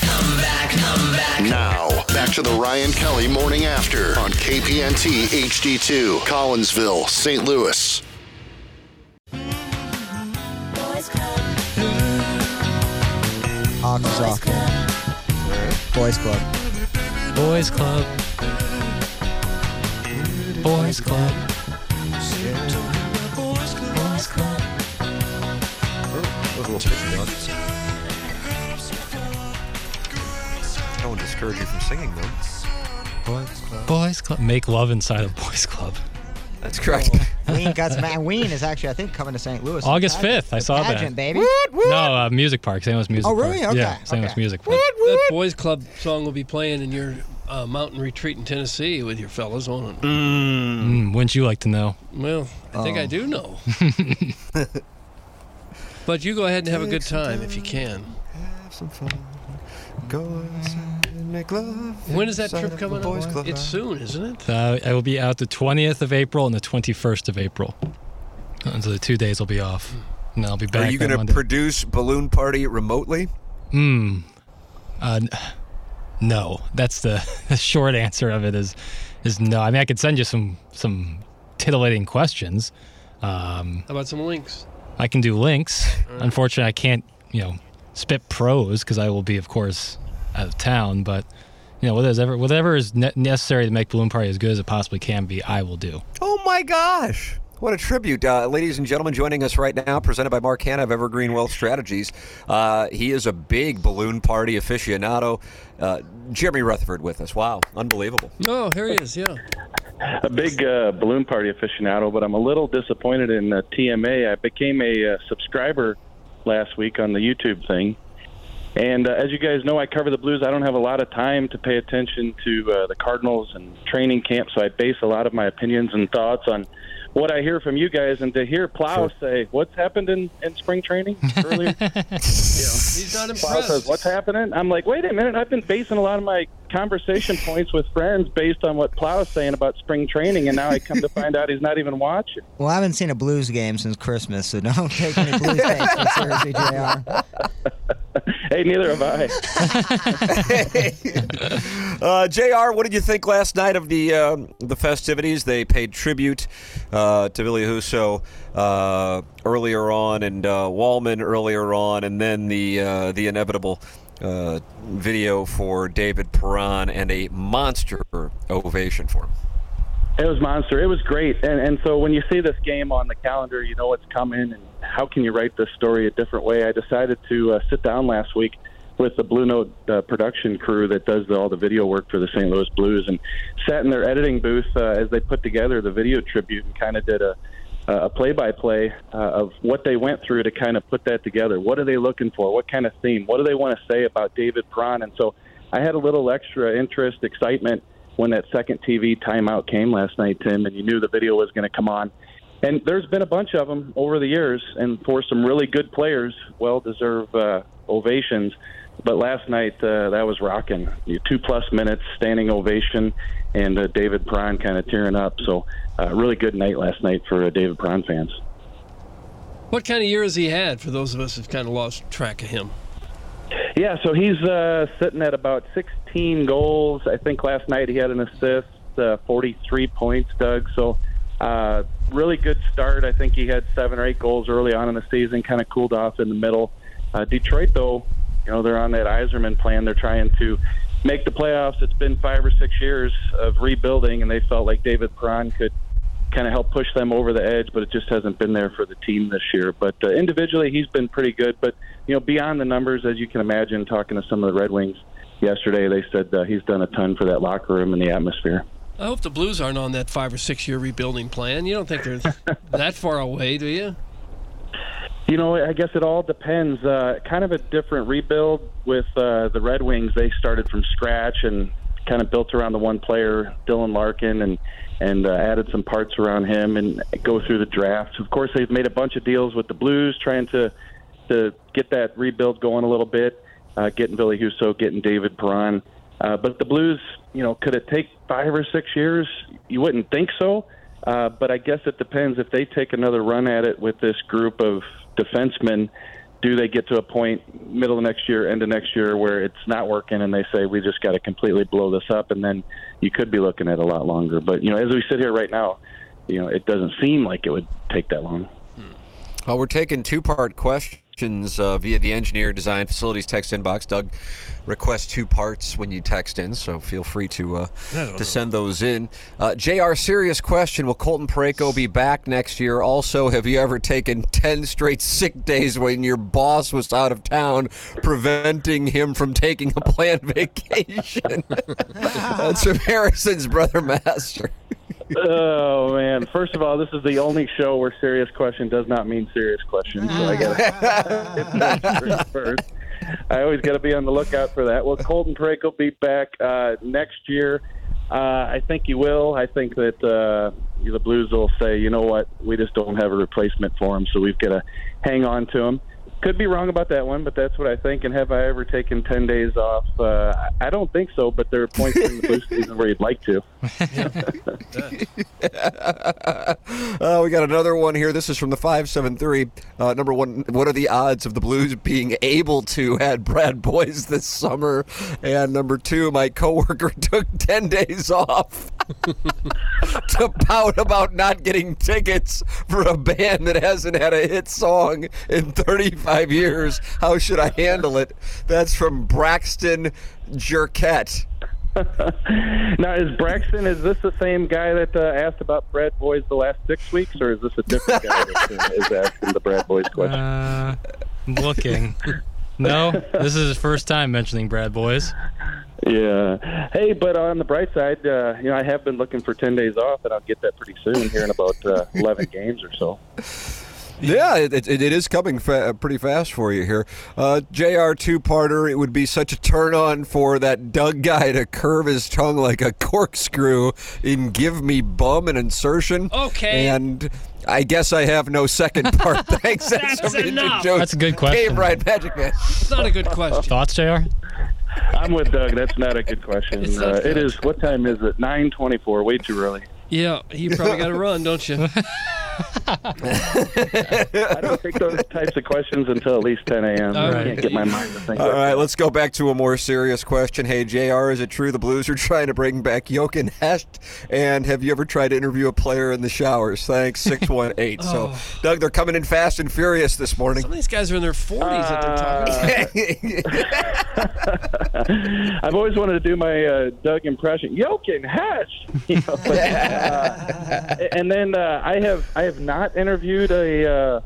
Come back. Now, back to the Ryan Kelly Morning After on KPNT HD2, Collinsville, St. Louis. Boys Club. Arkansas. Boys Club. Boys Club. Boys Club. Boys Club. Those little pictures. I don't discourage you from singing, though. Boys Club. Boys Club. Make love inside of Boys Club. That's correct. Ween got some. Ween is actually, I think, coming to St. Louis. August 5th. I saw pageant, that. Baby. Woot. No, Music Park. St. Louis Music Park. Oh, really? Park. Okay. Yeah, St. Louis Music Park. Woot. That Boys Club song will be playing in your mountain retreat in Tennessee with your fellas on it. Wouldn't you like to know? Well, I think I do know. But you go ahead and have a good time if you can. Have some fun. Go outside and make love. When is that trip coming up? It's soon, isn't it? It will be out the 20th of April and the 21st of April. So the 2 days will be off. And I'll be back. Are you going to produce Balloon Party remotely? No. That's the short answer of it is no. I mean, I could send you some titillating questions. How about some links? I can do links. Right. Unfortunately, I can't, spit prose because I will be, of course, out of town. But whatever is necessary to make Balloon Party as good as it possibly can be, I will do. Oh my gosh! What a tribute, ladies and gentlemen! Joining us right now, presented by Mark Hanna of Evergreen Wealth Strategies. He is a big Balloon Party aficionado. Jeremy Rutherford with us. Wow, unbelievable! Oh, here he is. Yeah. A big Balloon Party aficionado, but I'm a little disappointed in TMA. I became a subscriber last week on the YouTube thing, and as you guys know, I cover the Blues. I don't have a lot of time to pay attention to the Cardinals and training camp, so I base a lot of my opinions and thoughts on what I hear from you guys, and to hear Plow say, what's happened in spring training earlier? He's not impressed. Plow says, what's happening? I'm like, wait a minute, I've been basing a lot of my conversation points with friends based on what Plow's saying about spring training, and now I come to find out he's not even watching. Well, I haven't seen a Blues game since Christmas, so don't take any Blues games seriously, JR. Hey, neither have I. JR, what did you think last night of the festivities? They paid tribute to Ville Husso earlier on, and Wallman earlier on, and then the inevitable video for David Perron, and a monster ovation for him. It was monster. It was great. And so when you see this game on the calendar, you know what's coming, and how can you write this story a different way? I decided to sit down last week with the Blue Note production crew that does all the video work for the St. Louis Blues, and sat in their editing booth as they put together the video tribute, and kind of did a play-by-play of what they went through to kind of put that together. What are they looking for? What kind of theme? What do they want to say about David Perron? And so I had a little extra interest, excitement, when that second TV timeout came last night, Tim, and you knew the video was going to come on. And there's been a bunch of them over the years, and for some really good players, well-deserved ovations. But last night, that was rocking. 2+ minutes, standing ovation, and David Perron kind of tearing up. So really good night last night for David Perron fans. What kind of year has he had, for those of us who've kind of lost track of him? Yeah, so he's sitting at about 16 goals. I think last night he had an assist, 43 points, Doug. So really good start. I think he had 7 or 8 goals early on in the season, kind of cooled off in the middle. Detroit, though, they're on that Yzerman plan. They're trying to make the playoffs. It's been 5 or 6 years of rebuilding, and they felt like David Perron could kind of help push them over the edge, but it just hasn't been there for the team this year. But individually, he's been pretty good. But, you know, beyond the numbers, as you can imagine, talking to some of the Red Wings yesterday, they said he's done a ton for that locker room and the atmosphere. I hope the Blues aren't on that 5 or 6 year rebuilding plan. You don't think they're that far away, do you? You know, I guess it all depends. Kind of a different rebuild with the Red Wings. They started from scratch and kind of built around the one player, Dylan Larkin, and added some parts around him and go through the draft. Of course, they've made a bunch of deals with the Blues, trying to get that rebuild going a little bit, getting Ville Husso, getting David Perron. But the Blues, you know, could it take 5 or 6 years? You wouldn't think so. But I guess it depends. If they take another run at it with this group of defensemen, do they get to a point middle of next year, end of next year, where it's not working and they say, we just got to completely blow this up? And then you could be looking at a lot longer. But, you know, as we sit here right now, you know, it doesn't seem like it would take that long. Well, we're taking two-part questions via the Engineer Design Facilities text inbox. Doug requests two parts when you text in, so feel free to send those in. JR, serious question. Will Colton Parayko be back next year? Also, have you ever taken 10 straight sick days when your boss was out of town, preventing him from taking a planned vacation? That's from Harrison's brother, Master. Oh, man. First of all, this is the only show where serious question does not mean serious question. So I got to first. I always got to be on the lookout for that. Well, Colton Parayko will be back next year. I think he will. I think that the Blues will say, you know what, we just don't have a replacement for him, so we've got to hang on to him. Could be wrong about that one, but that's what I think. And have I ever taken 10 days off? I don't think so, but there are points in the Blue season where you'd like to. We got another one here. This is from the 573. Number one, what are the odds of the Blues being able to add Brad Boyes this summer? And number two, my coworker took 10 days off to pout about not getting tickets for a band that hasn't had a hit song in 35 years. How should I handle it? That's from Braxton Jurkett. Now, is this the same guy that asked about Brad Boyes the last 6 weeks, or is this a different guy that is asking the Brad Boyes question? No, this is his first time mentioning Brad Boyes. Yeah. Hey, but on the bright side, you know, I have been looking for 10 days off, and I'll get that pretty soon here in about 11 games or so. Yeah, it is coming pretty fast for you here. JR, two-parter, it would be such a turn-on for that Doug guy to curve his tongue like a corkscrew in Give Me Bum and Insertion. Okay. And I guess I have no second part. Thanks. That's enough. That's a good question. Cave Ride Magic Man. It's not a good question. Thoughts, JR? I'm with Doug. That's not a good question. It is. What time is it? 9:24. Way too early. Yeah, you probably got to run, don't you? I don't take those types of questions until at least 10 a.m. I can't get my mind to think. All right, let's go back to a more serious question. Hey, JR, is it true the Blues are trying to bring back Jochen Hest? And have you ever tried to interview a player in the showers? Thanks, 618. So, Doug, they're coming in fast and furious this morning. Some of these guys are in their 40s that they're talking about. I've always wanted to do my Doug impression. Jochen Hest! You know, and then I have not interviewed a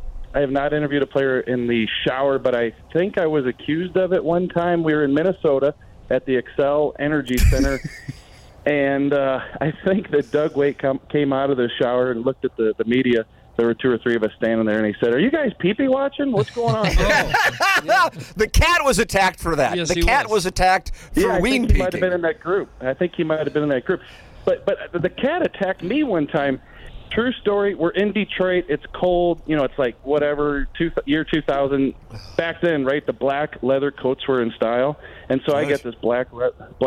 player in the shower, but I think I was accused of it one time. We were in Minnesota at the Xcel Energy Center, and I think that Doug Waite came out of the shower and looked at the media. There were two or three of us standing there, and he said, "Are you guys pee-pee watching? What's going on?" The cat was attacked for that. Yes, the cat was attacked for ween peeking. I think he might have been in that group. But the cat attacked me one time. True story. We're in Detroit. It's cold. You know, it's like whatever, year 2000. Back then, right, the black leather coats were in style. And so I got this black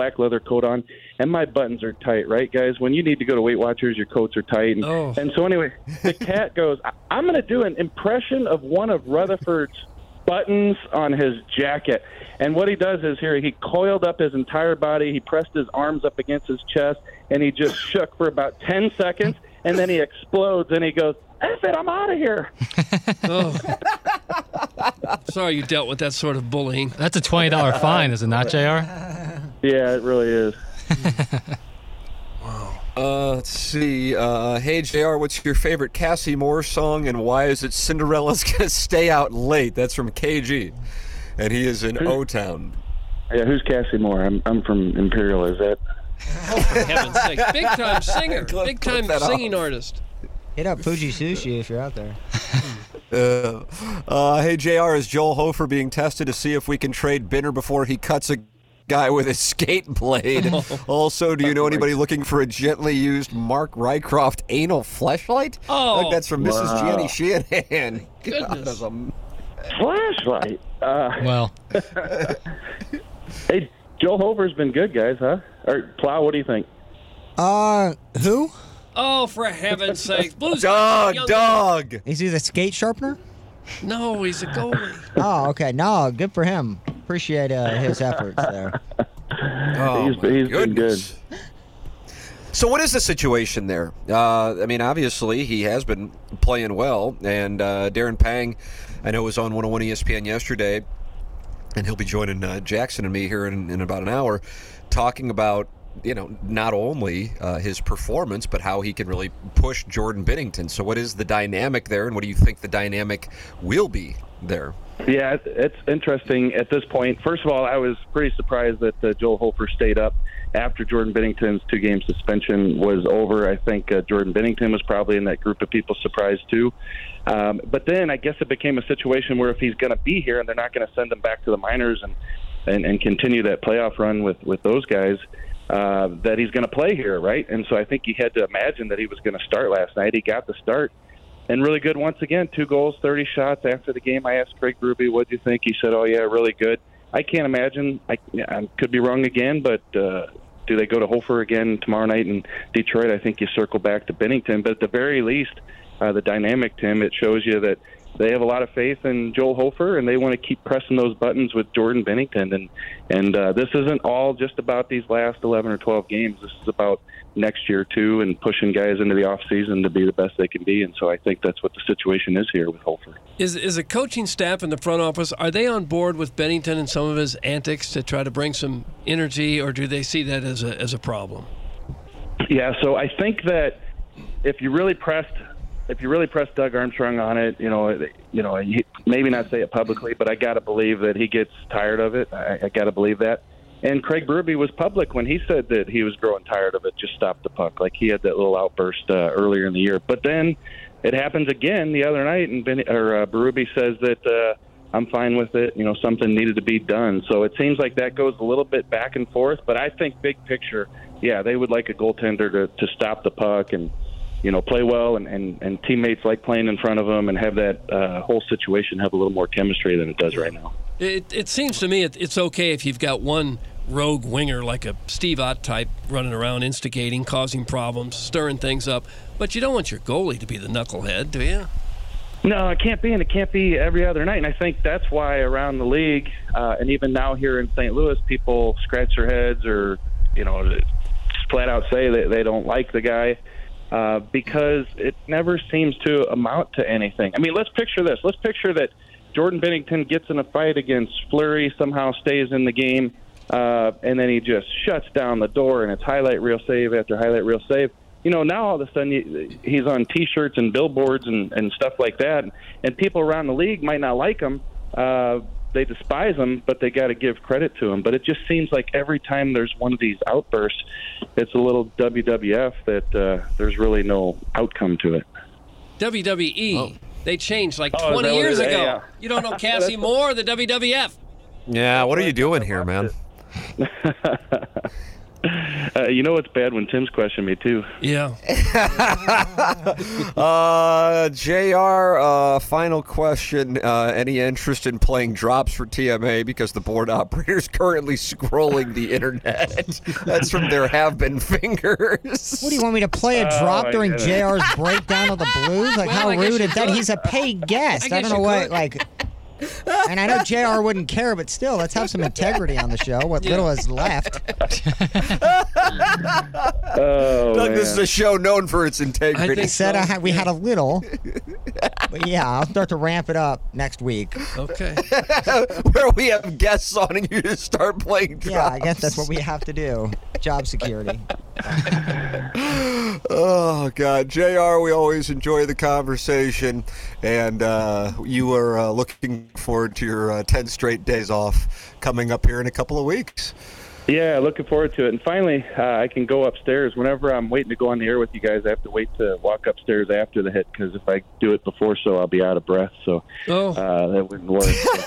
leather coat on, and my buttons are tight, right, guys? When you need to go to Weight Watchers, your coats are tight. And so anyway, the cat goes, I'm going to do an impression of one of Rutherford's buttons on his jacket. And what he does is here, he coiled up his entire body. He pressed his arms up against his chest, and he just shook for about 10 seconds. And then he explodes, and he goes, "That's it, I'm out of here." Sorry you dealt with that sort of bullying. That's a $20 fine, is it not, JR? Yeah, it really is. Wow. Let's see. Hey, JR, what's your favorite Cassie Moore song, and why is it Cinderella's Gonna Stay Out Late? That's from KG, and he is in O-Town. Yeah, who's Cassie Moore? I'm from Imperial. Is that? Oh, for heaven's sake. Big-time singer. Big-time singing artist. Hit up Fuji Sushi if you're out there. Hey, JR, is Joel Hofer being tested to see if we can trade Binner before he cuts a guy with a skate blade? Also, do you know anybody looking for a gently used Mark Rycroft anal fleshlight? Oh, I think that's from Mrs. Jenny Shanahan. Goodness. God, flashlight? Well. Hey, Joel Hofer's been good, guys, huh? Or Plow, what do you think? Who? Oh, for heaven's sake. Blues Dog. Is he the skate sharpener? No, he's a goalie. Oh, okay. No, good for him. Appreciate his efforts there. Oh, he's been good. So what is the situation there? I mean, obviously, he has been playing well. And Darren Pang, I know, was on 101 ESPN yesterday. And he'll be joining Jackson and me here in about an hour, talking about, you know, not only his performance, but how he can really push Jordan Binnington. So what is the dynamic there, and what do you think the dynamic will be there? Yeah, it's interesting at this point. First of all, I was pretty surprised that Joel Hofer stayed up after Jordan Binnington's two-game suspension was over. I think Jordan Binnington was probably in that group of people surprised too. But then I guess it became a situation where if he's going to be here and they're not going to send him back to the minors and continue that playoff run with those guys, that he's going to play here, right? And so I think he had to imagine that he was going to start last night. He got the start. And really good once again, 2 goals, 30 shots. After the game, I asked Craig Berube, what do you think? He said, oh, yeah, really good. I can't imagine. I could be wrong again, but do they go to Hofer again tomorrow night in Detroit? I think you circle back to Binnington. But at the very least, the dynamic, Tim, it shows you that they have a lot of faith in Joel Hofer, and they want to keep pressing those buttons with Jordan Binnington. And this isn't all just about these last 11 or 12 games. This is about next year, too, and pushing guys into the offseason to be the best they can be. And so I think that's what the situation is here with Hofer. Is the coaching staff in the front office, are they on board with Binnington and some of his antics to try to bring some energy, or do they see that as a problem? Yeah, so I think that if you really press Doug Armstrong on it, you know, maybe not say it publicly, but I got to believe that he gets tired of it. I got to believe that. And Craig Berube was public when he said that he was growing tired of it. Just stop the puck. Like he had that little outburst earlier in the year. But then it happens again the other night, and Berube says that I'm fine with it. You know, something needed to be done. So it seems like that goes a little bit back and forth. But I think big picture, yeah, they would like a goaltender to stop the puck and, you know, play well, and teammates like playing in front of them, and have that whole situation have a little more chemistry than it does right now. It seems to me it's okay if you've got one rogue winger like a Steve Ott type running around instigating, causing problems, stirring things up, but you don't want your goalie to be the knucklehead, do you? No, it can't be, and it can't be every other night. And I think that's why around the league, and even now here in St. Louis, people scratch their heads or, you know, flat out say that they don't like the guy. Because it never seems to amount to anything. I mean, let's picture this. Let's picture that Jordan Binnington gets in a fight against Fleury, somehow stays in the game, and then he just shuts down the door, and it's highlight reel save after highlight reel save. You know, now all of a sudden he's on T-shirts and billboards and stuff like that, and people around the league might not like him. They despise him, but they got to give credit to him. But it just seems like every time there's one of these outbursts, it's a little WWF that there's really no outcome to it. WWE, They changed like 20 years ago. Yeah. You don't know Cassie Moore, the WWF. Yeah, what are you doing here, man? You know it's bad when Tim's questioning me, too. Yeah. JR, final question. Any interest in playing drops for TMA because the board operator is currently scrolling the internet? That's from There Have Been Fingers. What, do you want me to play a drop during JR's breakdown of the Blues? Like, well, how rude is that? He's a paid guest. I don't know what, like... And I know JR wouldn't care, but still, let's have some integrity on the show. What little is left. Doug, man. This is a show known for its integrity. I said we had a little. But yeah, I'll start to ramp it up next week. Okay. Where we have guests on and you just start playing drums. Yeah, I guess that's what we have to do. Job security. Oh, God. JR, we always enjoy the conversation. And you are looking forward to your 10 straight days off coming up here in a couple of weeks. Yeah, looking forward to it. And finally, I can go upstairs. Whenever I'm waiting to go on the air with you guys, I have to wait to walk upstairs after the hit, because if I do it before so, I'll be out of breath. So that wouldn't work. So.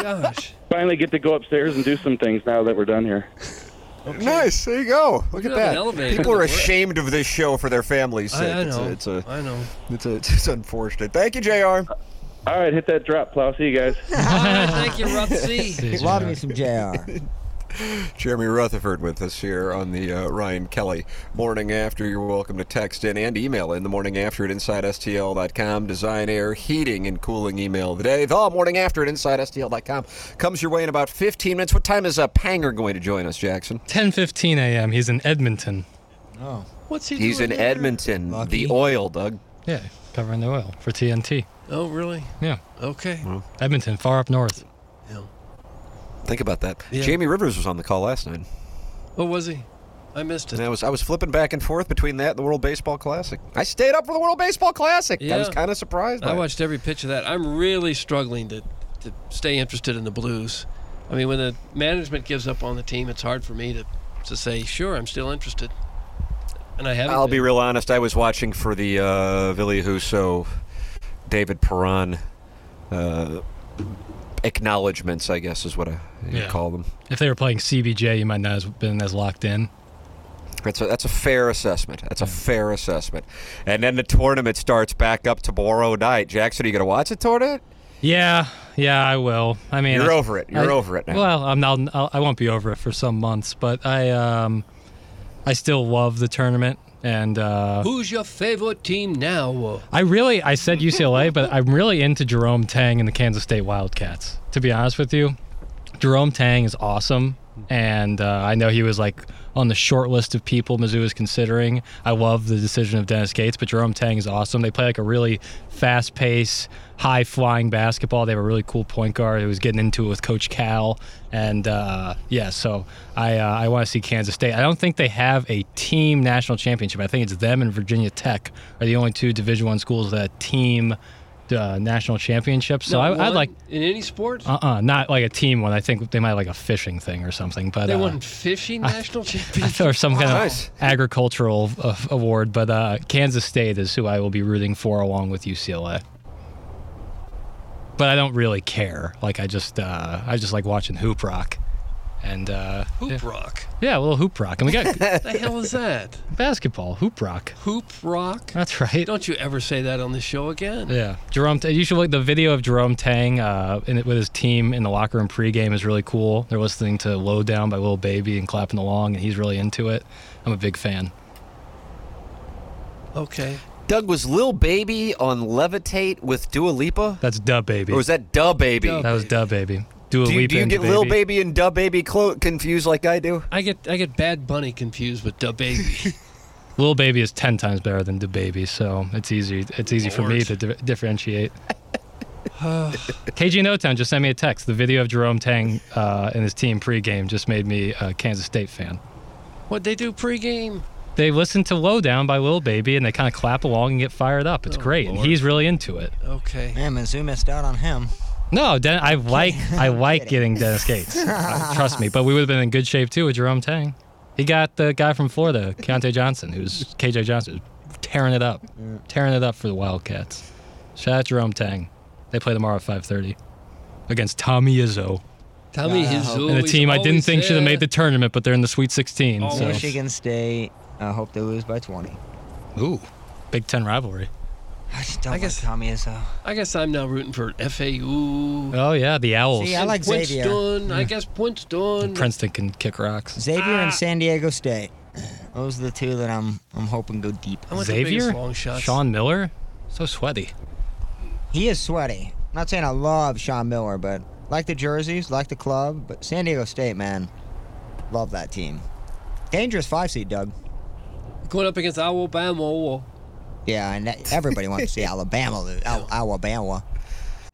Gosh. Finally get to go upstairs and do some things now that we're done here. Okay. Nice. There you go. Look at that. People are ashamed of this show for their family's sake. I know. It's unfortunate. Thank you, JR. All right. Hit that drop, Plow. See you guys. Thank you, Ruff. See. Love me some JR. Jeremy Rutherford with us here on the Ryan Kelly Morning After. You're welcome to text in and email in the morning after at InsideSTL.com. Design, air, heating, and cooling email of the day. The morning after at InsideSTL.com comes your way in about 15 minutes. What time is Panger going to join us, Jackson? 10:15 a.m. He's in Edmonton. Oh. What's he doing? He's in here? Edmonton. Lucky. The oil, Doug. Yeah, covering the oil for TNT. Oh, really? Yeah. Okay. Well, Edmonton, far up north. Yeah. Think about that. Yeah. Jamie Rivers was on the call last night. Oh, was he? I missed it. And I was flipping back and forth between that and the World Baseball Classic. I stayed up for the World Baseball Classic. Yeah. I was kind of surprised by it. I watched every pitch of that. I'm really struggling to stay interested in the Blues. I mean, when the management gives up on the team, it's hard for me to say, sure, I'm still interested. And I haven't. I'll be real honest. I was watching for the Ville Husso, David Perron acknowledgments, I guess, is what I call them. If they were playing CBJ, you might not have been as locked in. That's a fair assessment. And then the tournament starts back up tomorrow night. Jackson, are you going to watch the tournament? Yeah, I will. I mean, you're over it. You're over it now. Well, I won't be over it for some months, but I still love the tournament. And who's your favorite team now? I said UCLA, but I'm really into Jerome Tang and the Kansas State Wildcats. To be honest with you, Jerome Tang is awesome, and I know he was on the short list of people Mizzou is considering. I love the decision of Dennis Gates, but Jerome Tang is awesome. They play a really fast-paced, high-flying basketball. They have a really cool point guard who was getting into it with Coach Cal. And, so I want to see Kansas State. I don't think they have a team national championship. I think it's them and Virginia Tech are the only two Division I schools that team national championships. So I'd like in any sport. Not like a team one. I think they might have a fishing thing or something. But they won fishing national championships or some kind of agricultural award. But Kansas State is who I will be rooting for, along with UCLA. But I don't really care. I just like watching hoop rock. And hoop rock. Yeah, a little hoop rock. And we got the hell is that? Basketball, hoop rock. Hoop rock. That's right. Don't you ever say that on the show again? Yeah, Jerome. You should look. The video of Jerome Tang with his team in the locker room pregame is really cool. They're listening to "Lowdown" by Lil Baby and clapping along, and he's really into it. I'm a big fan. Okay. Doug, was Lil Baby on Levitate with Dua Lipa? That's Da Baby. Or was that Da Baby? That was Da Baby. Do you get Lil Baby and Da Baby confused like I do? I get Bad Bunny confused with Da Baby. Lil Baby is 10 times better than Da Baby, so it's easy for me to differentiate. KG Notown just sent me a text. The video of Jerome Tang and his team pregame just made me a Kansas State fan. What they do pregame? They listen to "Lowdown" by Lil Baby, and they kind of clap along and get fired up. It's great, Lord. And he's really into it. Okay. Man, Mizzou missed out on him. No, I like getting Dennis Gates. Trust me. But we would have been in good shape, too, with Jerome Tang. He got the guy from Florida, KJ Johnson, who's tearing it up for the Wildcats. Shout out Jerome Tang. They play tomorrow at 5:30 against Tommy Izzo. And the team I didn't think should have made the tournament, but they're in the Sweet 16. Oh, so. Michigan State, I hope they lose by 20. Ooh, Big Ten rivalry. I just don't like Tommy Izzo. I guess I'm now rooting for FAU. Oh, yeah, the Owls. See, I like Xavier. Winston, I guess Winston. And Princeton can kick rocks. Xavier and San Diego State. Those are the two that I'm hoping go deep. Xavier? Long shots. Sean Miller? So sweaty. He is sweaty. I'm not saying I love Sean Miller, but like the jerseys, like the club. But San Diego State, man, love that team. Dangerous 5 seed, Doug. Going up against Alabama. Yeah, and everybody wants to see Alabama lose. Alabama.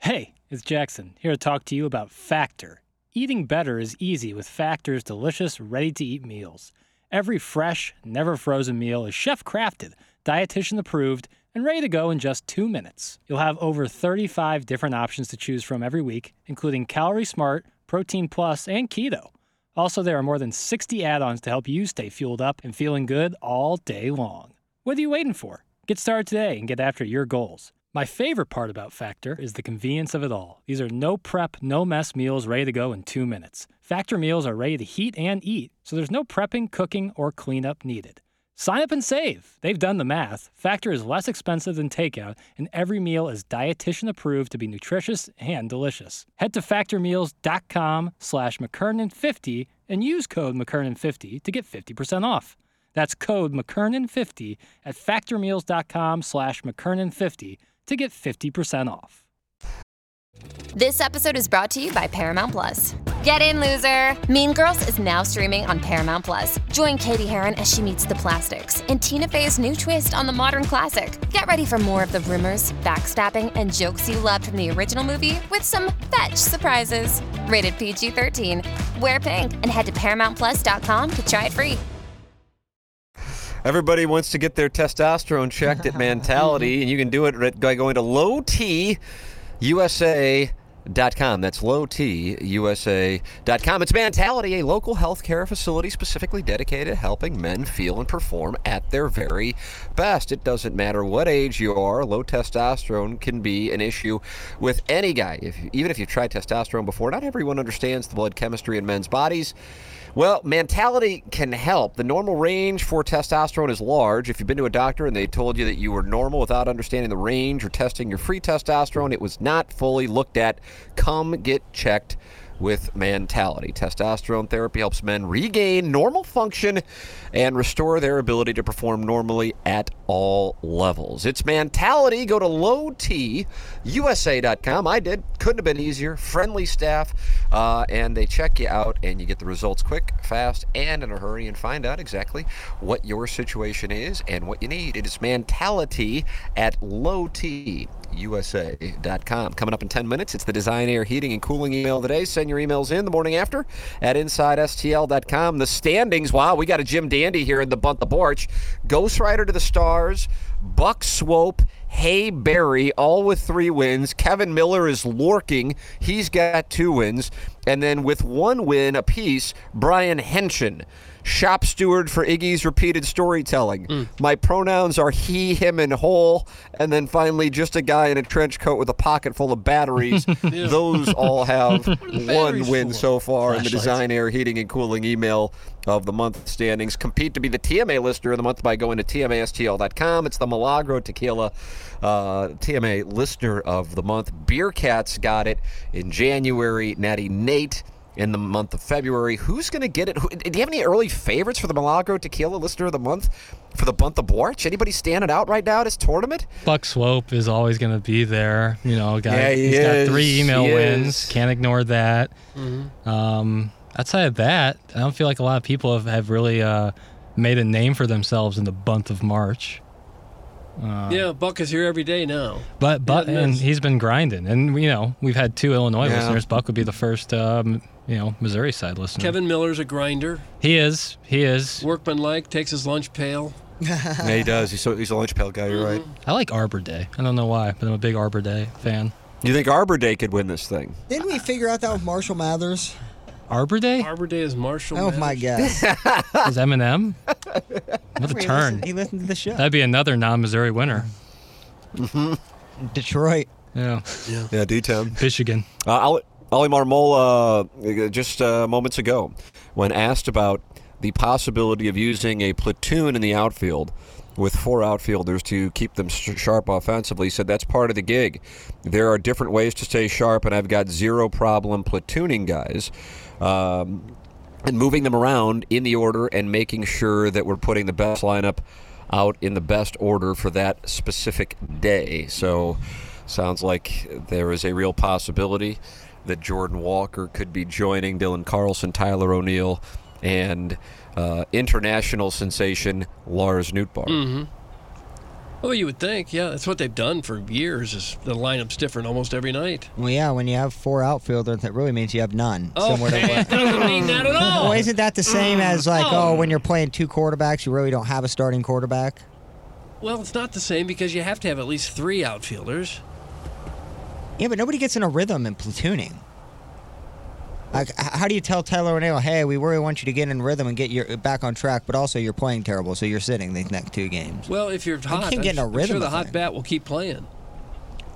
Hey, it's Jackson here to talk to you about Factor. Eating better is easy with Factor's delicious, ready-to-eat meals. Every fresh, never-frozen meal is chef-crafted, dietitian-approved, and ready to go in just 2 minutes. You'll have over 35 different options to choose from every week, including Calorie Smart, Protein Plus, and Keto. Also, there are more than 60 add-ons to help you stay fueled up and feeling good all day long. What are you waiting for? Get started today and get after your goals. My favorite part about Factor is the convenience of it all. These are no prep, no mess meals ready to go in 2 minutes. Factor meals are ready to heat and eat, so there's no prepping, cooking, or cleanup needed. Sign up and save. They've done the math. Factor is less expensive than takeout, and every meal is dietitian approved to be nutritious and delicious. Head to factormeals.com/McKernan50 and use code McKernan50 to get 50% off. That's code McKernan50 at factormeals.com/McKernan50 to get 50% off. This episode is brought to you by Paramount Plus. Get in, loser! Mean Girls is now streaming on Paramount Plus. Join Katie Heron as she meets the plastics and Tina Fey's new twist on the modern classic. Get ready for more of the rumors, backstabbing, and jokes you loved from the original movie with some fetch surprises. Rated PG-13. Wear pink and head to ParamountPlus.com to try it free. Everybody wants to get their testosterone checked at Mentality, and you can do it by going to LowTUSA.com. That's LowTUSA.com. It's Mentality, a local healthcare facility specifically dedicated to helping men feel and perform at their very best. It doesn't matter what age you are, low testosterone can be an issue with any guy. Even if you've tried testosterone before, not everyone understands the blood chemistry in men's bodies. Well, Mentality can help. The normal range for testosterone is large. If you've been to a doctor and they told you that you were normal without understanding the range or testing your free testosterone, it was not fully looked at. Come get checked with Mentality. Testosterone therapy helps men regain normal function and restore their ability to perform normally at all levels. It's Mentality. Go to LowTUSA.com. I did. Couldn't have been easier. Friendly staff. And they check you out and you get the results quick, fast, and in a hurry, and find out exactly what your situation is and what you need. It is Mentality at LowTUSA.com. Coming up in 10 minutes, it's the Design Air Heating and Cooling email of the day. Send your emails in the morning after at InsideSTL.com. The standings, wow, we got a Jim Dandy here in the Bunt the Borch. Ghost Rider to the Stars, Buck Swope, Hay Berry, all with 3 wins. Kevin Miller is lurking. He's got 2 wins. And then with 1 win apiece, Brian Henschen, shop steward for Iggy's Repeated Storytelling. My pronouns are he, him, and whole. And then finally, just a guy in a trench coat with a pocket full of batteries. Those all have 1 win for? So far in the Design Air Heating and Cooling email of the month standings. Compete to be the TMA listener of the month by going to TMASTL.com. It's the Milagro Tequila TMA listener of the month. Beer Cats got it in January. Natty Nate in the month of February. Who's going to get it? Do you have any early favorites for the Milagro Tequila listener of the month for the Bunt the Borch? Anybody standing out right now at this tournament? Buck Swope is always going to be there. You know, guy, yeah, he's got 3 email wins. Can't ignore that. Mm-hmm. Outside of that, I don't feel like a lot of people have really made a name for themselves in the month of March. Yeah, Buck is here every day now. But yeah, and he's been grinding. And, you know, we've had 2 Illinois listeners. Buck would be the first, Missouri side listener. Kevin Miller's a grinder. He is. Workman-like, takes his lunch pail. Yeah, he does. He's a lunch pail guy, you're right. I like Arbor Day. I don't know why, but I'm a big Arbor Day fan. You think Arbor Day could win this thing? Didn't we figure out that with Marshall Mathers? Arbor Day? Arbor Day is Marshall. Oh, my God. Is Eminem? What a turn. He listened to the show. That'd be another non-Missouri winner. Mm-hmm. Detroit. Yeah. Yeah, D-Town. Michigan. Ollie Marmol, just moments ago, when asked about the possibility of using a platoon in the outfield with 4 outfielders to keep them sharp offensively, said that's part of the gig. There are different ways to stay sharp, and I've got zero problem platooning guys. And moving them around in the order and making sure that we're putting the best lineup out in the best order for that specific day. So sounds like there is a real possibility that Jordan Walker could be joining Dylan Carlson, Tyler O'Neill, and international sensation Lars Nootbaar. Mm-hmm. Well, you would think, yeah. That's what they've done for years, is the lineup's different almost every night. Well, yeah, when you have four outfielders, that really means you have none. Oh, that doesn't mean that at all. Well, isn't that the same as, like, when you're playing two quarterbacks, you really don't have a starting quarterback? Well, it's not the same because you have to have at least three outfielders. Yeah, but nobody gets in a rhythm in platooning. Like, how do you tell Tyler O'Neill, hey, we really want you to get in rhythm and get your back on track, but also you're playing terrible, so you're sitting these next two games? Well, if you're hot, I'm sure the hot bat will keep playing.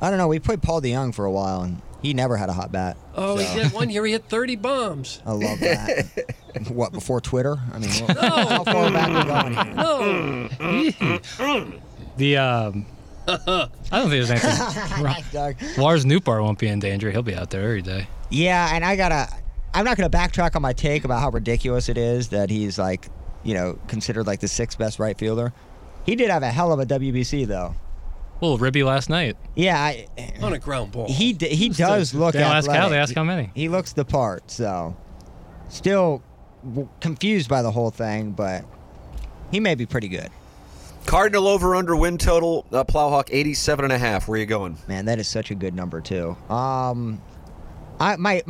I don't know. We played Paul DeYoung for a while, and he never had a hot bat. Oh, so. He did one year. He hit 30 bombs. I love that. What, before Twitter? I mean, no. How far back we're going here? No. I don't think there's anything wrong. Lars Nootbaar won't be in danger. He'll be out there every day. Yeah, and I'm not going to backtrack on my take about how ridiculous it is that he's, like, you know, considered like the sixth best right fielder. He did have a hell of a WBC, though. Well, Ribby last night. Yeah. On a ground ball. He does look athletic. They ask how many. He looks the part, so. Still confused by the whole thing, but he may be pretty good. Cardinal over-under win total, Plowhawk 87.5. Where are you going? Man, that is such a good number, too. My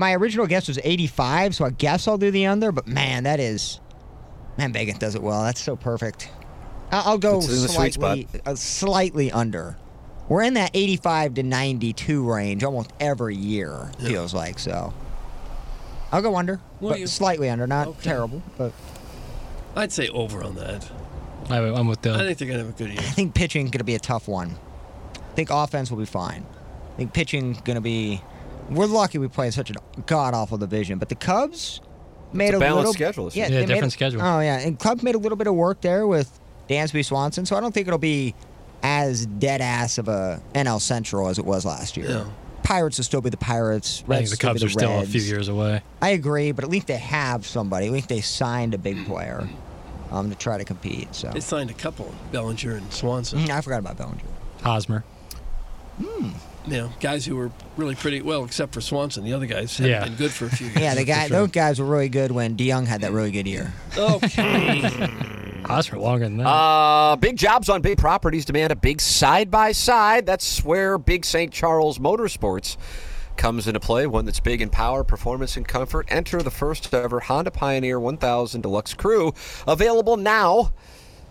original guess was 85, so I guess I'll do the under. But, man, that is – man, Vegas does it well. That's so perfect. I'll go slightly under. We're in that 85 to 92 range almost every year, feels like. So I'll go under, but slightly under. Not terrible. But I'd say over on that. I'm with Dale. I think they're going to have a good year. I think pitching is going to be a tough one. I think offense will be fine. I think pitching is going to be – we're lucky we play in such a god-awful division, but the Cubs made a balanced schedule. Yeah, different schedule. Oh, yeah, and Cubs made a little bit of work there with Dansby Swanson, so I don't think it'll be as dead-ass of a NL Central as it was last year. Yeah. Pirates will still be the Pirates. Reds, I think the Cubs are still a few years away. I agree, but at least they have somebody. At least they signed a big player to try to compete. So they signed a couple, Bellinger and Swanson. I forgot about Bellinger. Hosmer. You know, guys who were really pretty well, except for Swanson. The other guys have been good for a few years. Yeah, those guys were really good when DeYoung had that really good year. Okay. That's for longer than that. Big jobs on big properties demand a big side-by-side. That's where Big St. Charles Motorsports comes into play, one that's big in power, performance, and comfort. Enter the first-ever Honda Pioneer 1000 Deluxe Crew, available now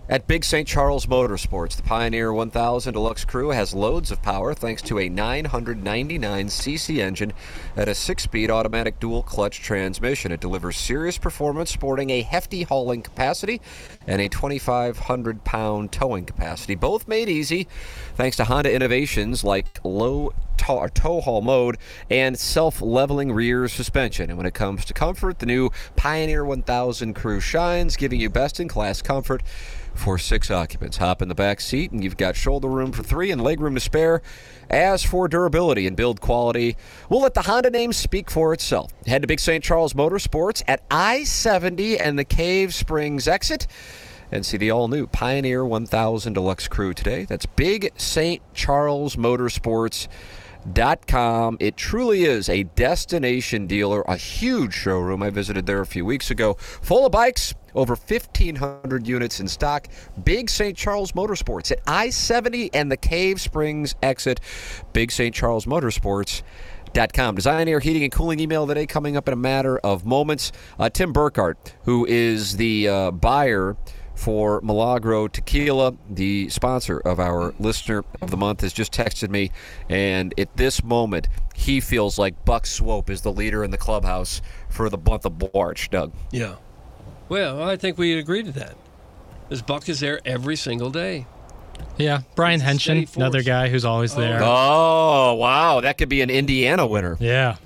at Big St. Charles Motorsports. The Pioneer 1000 Deluxe Crew has loads of power thanks to a 999cc engine and a 6-speed automatic dual-clutch transmission. It delivers serious performance, sporting a hefty hauling capacity and a 2,500-pound towing capacity, both made easy thanks to Honda innovations like low tow haul mode and self-leveling rear suspension. And when it comes to comfort, the new Pioneer 1000 Crew shines, giving you best-in-class comfort for 6 occupants. Hop in the back seat and you've got shoulder room for 3 and leg room to spare. As for durability and build quality, we'll let the Honda name speak for itself. Head to Big St. Charles Motorsports at I-70 and the Cave Springs exit and see the all-new Pioneer 1000 Deluxe Crew today. That's Big St. Charles Motorsports.com. It truly is a destination dealer, a huge showroom. I visited there a few weeks ago. Full of bikes, over 1,500 units in stock. Big St. Charles Motorsports at I-70 and the Cave Springs exit. Big St. Charles Motorsports.com. Design, air, heating, and cooling email of the day coming up in a matter of moments. Tim Burkhart, who is the buyer for Milagro Tequila, the sponsor of our Listener of the Month, has just texted me, and at this moment, he feels like Buck Swope is the leader in the clubhouse for the month of March, Doug. Yeah. Well, I think we agree to that, because Buck is there every single day. Yeah. Brian Henshin, another guy who's always there. Oh, wow. That could be an Indiana winner. Yeah.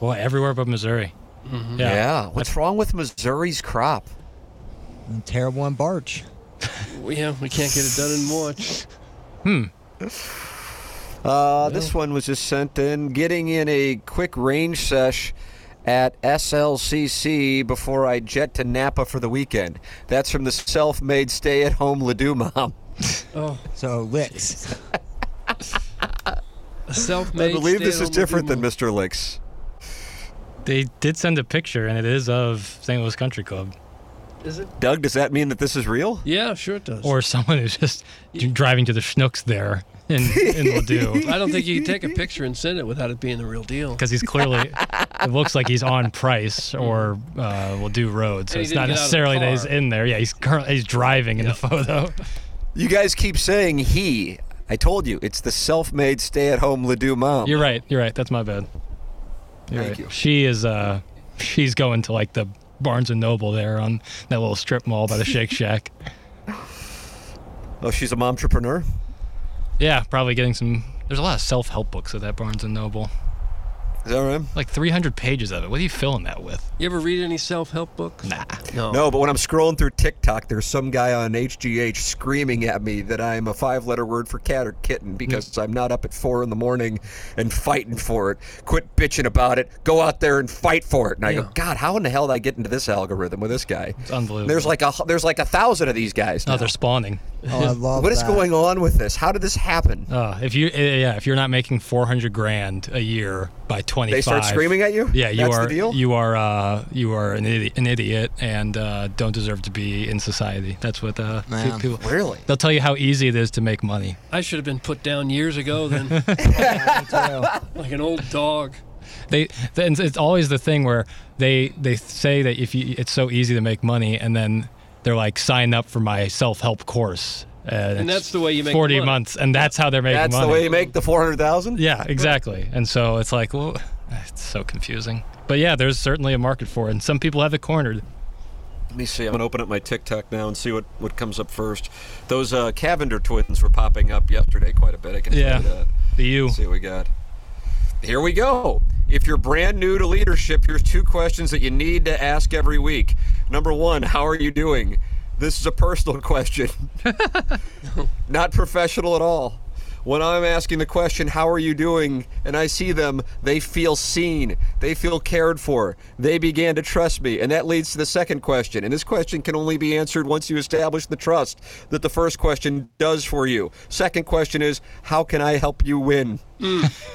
Well, everywhere but Missouri. Mm-hmm. Yeah. What's wrong with Missouri's crop? I'm terrible in March. Yeah, we can't get it done in March. This one was just sent in. Getting in a quick range sesh at SLCC before I jet to Napa for the weekend. That's from the self-made stay-at-home Ladue mom. Oh, so Licks. Self-made. I believe this is different than Mr. Licks. They did send a picture, and it is of St. Louis Country Club. Is it? Doug, does that mean that this is real? Yeah, sure it does. Or someone who's just driving to the Schnucks there in Ladue. I don't think you can take a picture and send it without it being the real deal. Because he's clearly, it looks like he's on Price or Ladue Road, so it's not necessarily that he's in there. Yeah, he's driving in the photo. You guys keep saying he. I told you, it's the self-made stay-at-home Ladue mom. You're right. That's my bad. Thank you. She is, she's going to like the Barnes & Noble there on that little strip mall by the Shake Shack. Oh, she's a momtrepreneur? Yeah, probably getting some. There's a lot of self-help books at that Barnes & Noble. Is that right? Like 300 pages of it. What are you filling that with? You ever read any self-help books? Nah. No, but when I'm scrolling through TikTok, there's some guy on HGH screaming at me that I'm a five-letter word for cat or kitten because I'm not up at 4 in the morning and fighting for it. Quit bitching about it. Go out there and fight for it. And I go, God, how in the hell did I get into this algorithm with this guy? It's unbelievable. And there's like a 1,000 of these guys now. Oh, they're spawning. Oh, I love What is going on with this? How did this happen? If you're not making $400,000 a year by 25, they start screaming at you. Yeah, that's the deal? You are an idiot, and don't deserve to be in society. That's what people. Really? They'll tell you how easy it is to make money. I should have been put down years ago then, like an old dog. It's always the thing where they say that it's so easy to make money, and then they're like, sign up for my self-help course. And that's the way you make 40 money. Months, and that's how they're making money. That's the way you make the $400,000? Yeah, exactly. And so it's like, well, it's so confusing. But yeah, there's certainly a market for it, and some people have it cornered. Let me see. I'm going to open up my TikTok now and see what comes up first. Those Cavender twins were popping up yesterday quite a bit. I can see that. Let's see what we got. Here we go. If you're brand new to leadership, here's two questions that you need to ask every week. Number one, how are you doing? This is a personal question, not professional at all. When I'm asking the question, how are you doing, and I see them, they feel seen, they feel cared for, they began to trust me, and that leads to the second question, and this question can only be answered once you establish the trust that the first question does for you. Second question is, how can I help you win?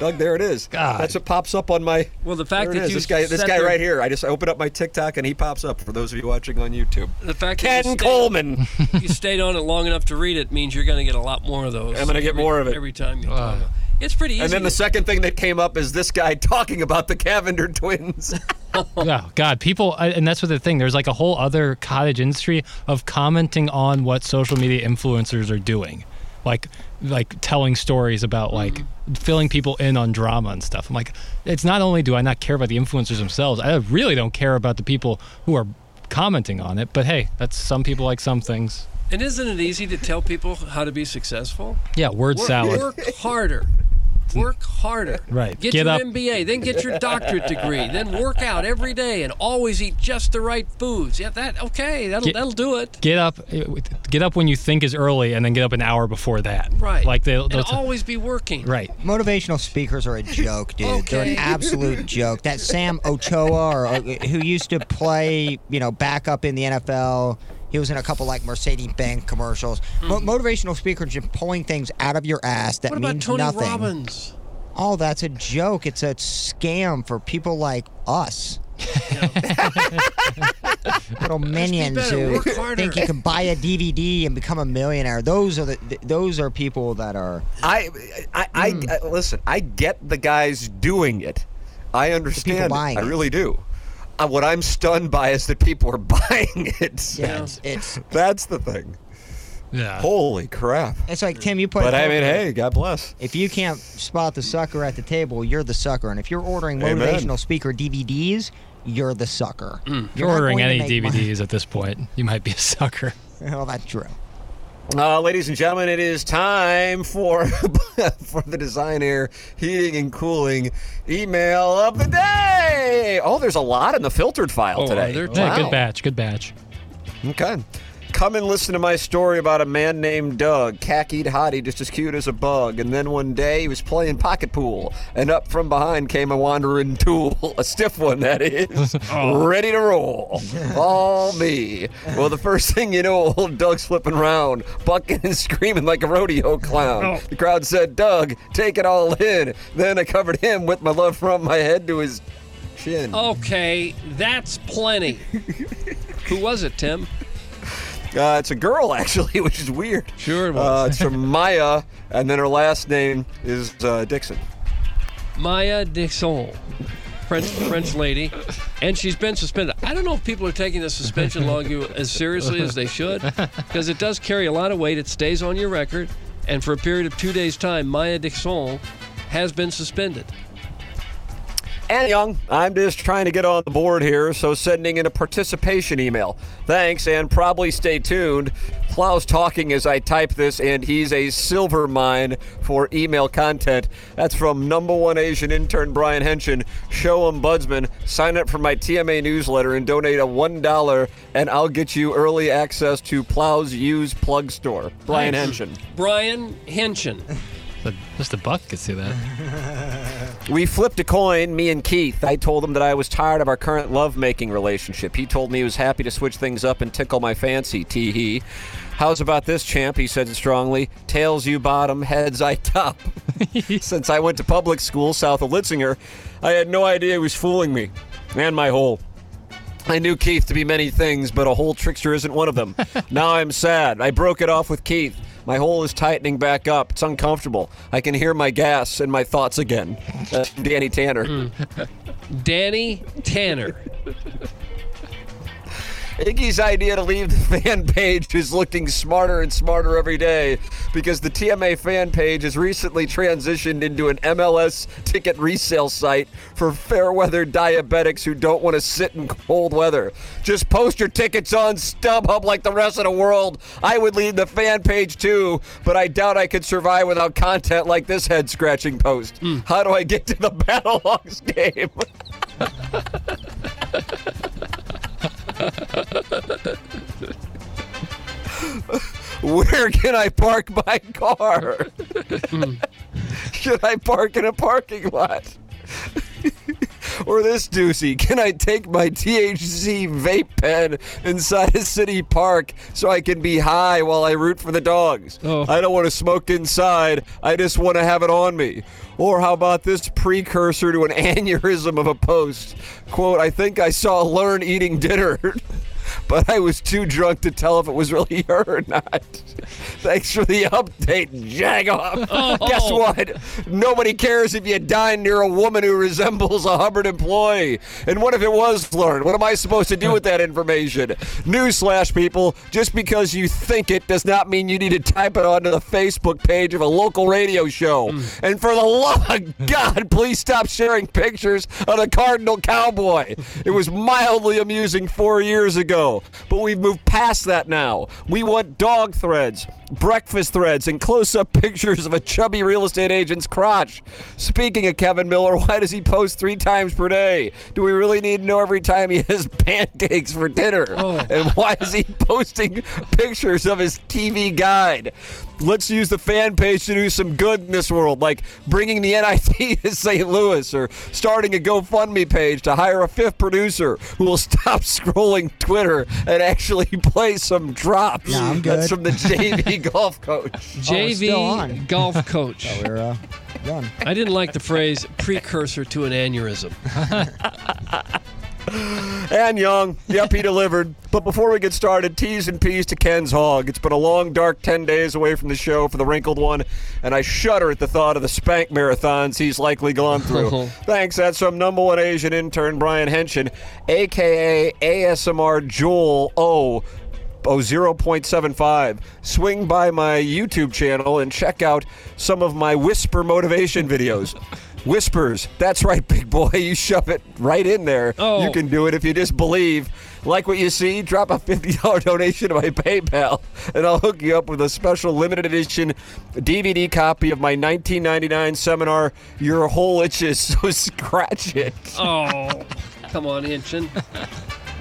Doug, there it is. God. That's what pops up on my... Well, the fact that you... This guy right here. I opened up my TikTok and he pops up, for those of you watching on YouTube. The fact that Ken Coleman. You stayed on it long enough to read it means you're going to get a lot more of those. I'm going to get more of it. Every time you talk about it. It's pretty easy. And then the second thing that came up is this guy talking about the Cavender twins. Oh, God. People... And that's what the thing. There's like a whole other cottage industry of commenting on what social media influencers are doing. Like telling stories about filling people in on drama and stuff. I'm like, it's not only do I not care about the influencers themselves, I really don't care about the people who are commenting on it. But hey, that's some people like some things. And isn't it easy to tell people how to be successful? Yeah, word salad. Work harder. Right. Get your MBA, then get your doctorate degree, then work out every day and always eat just the right foods. Yeah, that'll do it. Get up when you think is early and then get up an hour before that. Right. Like they'll always be working. Right. Motivational speakers are a joke, dude. Okay. They're an absolute joke. That Sam Ochoa who used to play, backup in the NFL. He was in a couple, Mercedes-Benz commercials. Motivational speakers are pulling things out of your ass that means nothing. What about Tony Robbins? Oh, that's a joke. It's a scam for people like us. Little minions who think you can buy a DVD and become a millionaire. Those are people that are... Listen, I get the guys doing it. I understand it. I really do. What I'm stunned by is that people are buying it. Yeah, that's the thing. Yeah. Holy crap. It's like, Tim, you put it. But I mean, hey, God bless. If you can't spot the sucker at the table, you're the sucker. And if you're ordering motivational speaker DVDs, you're the sucker. If you're ordering any DVDs at this point, you might be a sucker. Well, that's true. Ladies and gentlemen, it is time for the Design Air Heating and Cooling email of the day. Oh, there's a lot in the filtered file today. Yeah, good batch. Okay. Come and listen to my story about a man named Doug, khaki hottie, just as cute as a bug. And then one day he was playing pocket pool, and up from behind came a wandering tool. A stiff one, that is. Ready to roll. All me. Well, the first thing you know, old Doug's flipping around, bucking and screaming like a rodeo clown. The crowd said, Doug, take it all in. Then I covered him with my love from my head to his chin. Okay, that's plenty. Who was it, Tim? It's a girl, actually, which is weird. Sure it was. It's from Maya, and then her last name is Dixon. Maya Dixon. French lady, and she's been suspended. I don't know if people are taking the suspension lawsuit as seriously as they should, because it does carry a lot of weight. It stays on your record, and for a period of 2 days' time, Maya Dixon has been suspended. And Young, I'm just trying to get on the board here, so sending in a participation email. Thanks, and probably stay tuned. Plow's talking as I type this, and he's a silver mine for email content. That's from number one Asian intern Brian Henson, show ombudsman. Sign up for my TMA newsletter and donate a $1, and I'll get you early access to Plow's used plug store. Brian Henson. Brian Henson. Just a buck could see that. We flipped a coin, me and Keith. I told him that I was tired of our current lovemaking relationship. He told me he was happy to switch things up and tickle my fancy, tee-hee. How's about this, champ? He said strongly. Tails you bottom, heads I top. Since I went to public school south of Litzinger, I had no idea he was fooling me and my hole. I knew Keith to be many things, but a hole trickster isn't one of them. Now I'm sad. I broke it off with Keith. My hole is tightening back up. It's uncomfortable. I can hear my gas and my thoughts again. Danny Tanner. Danny Tanner. Iggy's idea to leave the fan page is looking smarter and smarter every day because the TMA fan page has recently transitioned into an MLS ticket resale site for fair-weather diabetics who don't want to sit in cold weather. Just post your tickets on StubHub like the rest of the world. I would leave the fan page too, but I doubt I could survive without content like this head-scratching post. How do I get to the Battlehawks game? Where can I park my car? Should I park in a parking lot? Or this doozy, can I take my THC vape pen inside a city park so I can be high while I root for the Dogs? Oh. I don't want to smoke inside. I just want to have it on me. Or how about this precursor to an aneurysm of a post? Quote, I think I saw Learn eating dinner, but I was too drunk to tell if it was really her or not. Thanks for the update, Jagoff. Oh. Guess what? Nobody cares if you dine near a woman who resembles a Hubbard employee. And what if it was Learn? What am I supposed to do with that information? Newsflash, people. Just because you think it does not mean you need to type it onto the Facebook page of a local radio show. And for the love of God, please stop sharing pictures of the Cardinal Cowboy. It was mildly amusing 4 years ago. But we've moved past that now. We want dog threads, breakfast threads, and close-up pictures of a chubby real estate agent's crotch. Speaking of Kevin Miller, why does he post 3 times per day? Do we really need to know every time he has pancakes for dinner? Oh. And why is he posting pictures of his TV guide? Let's use the fan page to do some good in this world, like bringing the NIT to St. Louis or starting a GoFundMe page to hire a 5th producer who will stop scrolling Twitter and actually play some drops. Yeah, I'm good. That's from the JV golf coach. JV golf coach. Yeah, we're done. I didn't like the phrase precursor to an aneurysm. And Young, yep, he delivered. But before we get started, T's and P's to Ken's hog. It's been a long, dark 10 days away from the show for the wrinkled one, and I shudder at the thought of the spank marathons he's likely gone through. Thanks, that's from number one Asian intern Brian Henson, a.k.a. ASMR Joel O. 0.75. Swing by my YouTube channel and check out some of my whisper motivation videos. Whispers. That's right, big boy. You shove it right in there. Oh. You can do it if you just believe. Like what you see? Drop a $50 donation to my PayPal, and I'll hook you up with a special limited edition DVD copy of my 1999 seminar, Your Hole Itches, So Scratch It. Oh, come on, Henson.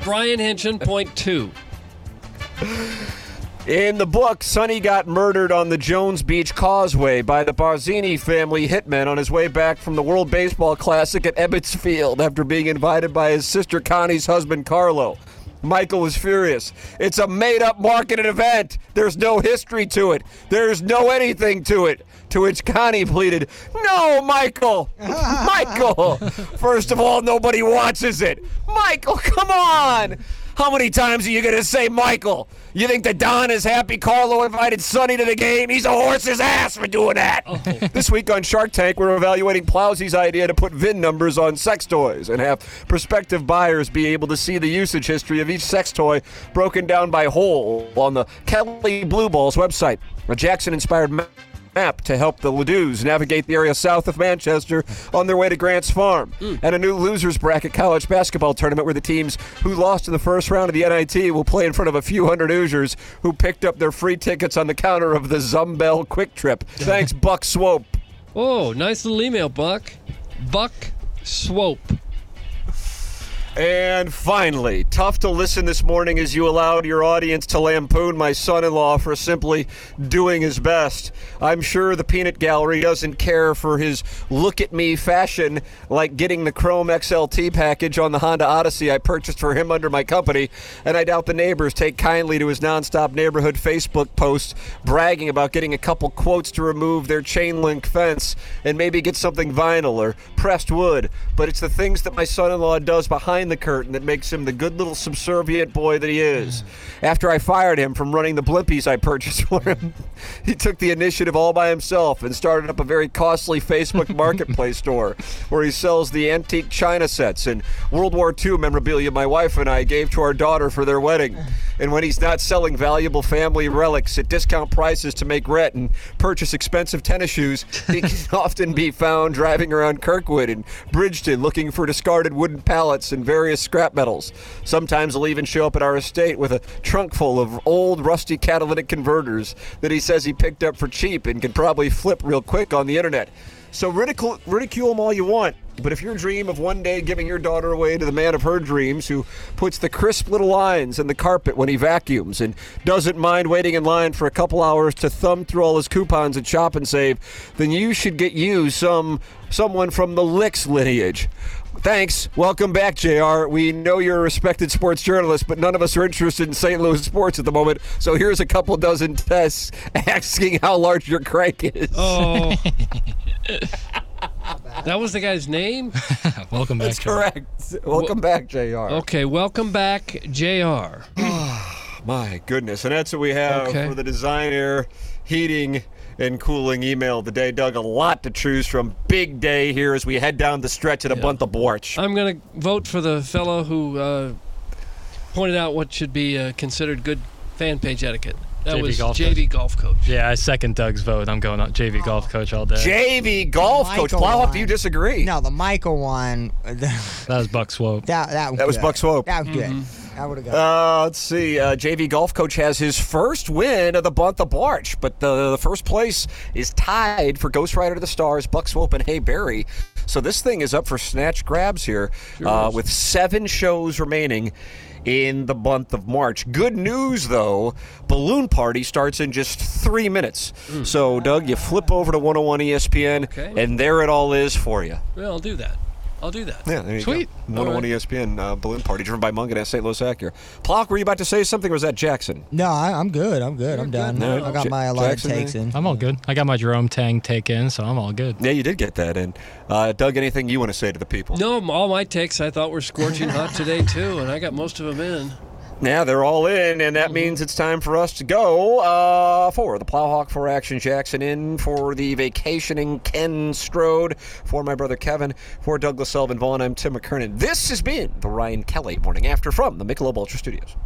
Brian Henson, point 2. In the book, Sonny got murdered on the Jones Beach Causeway by the Barzini family hitman on his way back from the World Baseball Classic at Ebbets Field after being invited by his sister Connie's husband, Carlo. Michael was furious. It's a made-up marketed event. There's no history to it. There's no anything to it. To which Connie pleaded, no, Michael! Michael! First of all, nobody watches it. Michael, come on! How many times are you going to say, Michael, you think that Don is happy Carlo invited Sonny to the game? He's a horse's ass for doing that. Oh. This week on Shark Tank, we're evaluating Plowsy's idea to put VIN numbers on sex toys and have prospective buyers be able to see the usage history of each sex toy broken down by hole on the Kelly Blue Balls website. A Jackson-inspired map to help the Ledoux navigate the area south of Manchester on their way to Grant's Farm, and a new losers bracket college basketball tournament where the teams who lost in the first round of the NIT will play in front of a few hundred Hoosiers who picked up their free tickets on the counter of the Zumbel Quick Trip. Thanks, Buck Swope. Oh, nice little email, Buck. Buck Swope. And finally, tough to listen this morning as you allowed your audience to lampoon my son-in-law for simply doing his best. I'm sure the peanut gallery doesn't care for his look-at-me fashion, like getting the Chrome XLT package on the Honda Odyssey I purchased for him under my company, and I doubt the neighbors take kindly to his nonstop neighborhood Facebook posts bragging about getting a couple quotes to remove their chain-link fence and maybe get something vinyl or pressed wood. But it's the things that my son-in-law does behind the curtain that makes him the good little subservient boy that he is. After I fired him from running the blimpies I purchased for him, he took the initiative all by himself and started up a very costly Facebook marketplace store where he sells the antique china sets and World War II memorabilia my wife and I gave to our daughter for their wedding. And when he's not selling valuable family relics at discount prices to make rent and purchase expensive tennis shoes, he can often be found driving around Kirkwood and Bridgeton looking for discarded wooden pallets and various scrap metals. Sometimes he'll even show up at our estate with a trunk full of old rusty catalytic converters that he says he picked up for cheap and can probably flip real quick on the internet. So ridicule him all you want, but if your dream of one day giving your daughter away to the man of her dreams who puts the crisp little lines in the carpet when he vacuums and doesn't mind waiting in line for a couple hours to thumb through all his coupons and shop and save, then you should get you someone from the Licks lineage. Thanks. Welcome back, JR. We know you're a respected sports journalist, but none of us are interested in St. Louis sports at the moment, so here's a couple dozen tests asking how large your crank is. Oh. That was the guy's name? Welcome back, JR. That's correct. Welcome back, JR. Okay, welcome back, JR. Oh, my goodness. And that's what we have for the designer heating and cooling email of the day. Doug, a lot to choose from. Big day here as we head down the stretch at Buntaborch. I'm going to vote for the fellow who pointed out what should be considered good fan page etiquette. That was JV Golf Coach. Yeah, I second Doug's vote. I'm going on JV Golf Coach all day. JV Golf Coach. Plow, do you disagree? No, the Michael one. That was Buck Swope. That was Buck Swope. That was good. I would have got it. Let's see. JV Golf Coach has his first win of the month of March, but the first place is tied for Ghost Rider to the Stars, Buck Swope, and Hey Barry. So this thing is up for snatch grabs here with 7 shows remaining in the month of March. Good news, though, Balloon Party starts in just 3 minutes. So, Doug, you flip over to 101 ESPN, and there it all is for you. Well, I'll do that. Yeah, there you Sweet. Go. 101 ESPN Balloon Party, driven by Mungan at St. Louis Acura. Plock, were you about to say something, or was that Jackson? No, I'm good. I'm done. No, I got my lot takes in. I'm all good. I got my Jerome Tang take in, so I'm all good. Yeah, you did get that in. Doug, anything you want to say to the people? No, all my takes I thought were scorching hot today, too, and I got most of them in. Yeah, they're all in, and that means it's time for us to go for the Plowhawk for Action Jackson, in for the vacationing Ken Strode, for my brother Kevin, for Douglas Sullivan Vaughn, I'm Tim McKernan. This has been the Ryan Kelly Morning After from the Michelob Ultra Studios.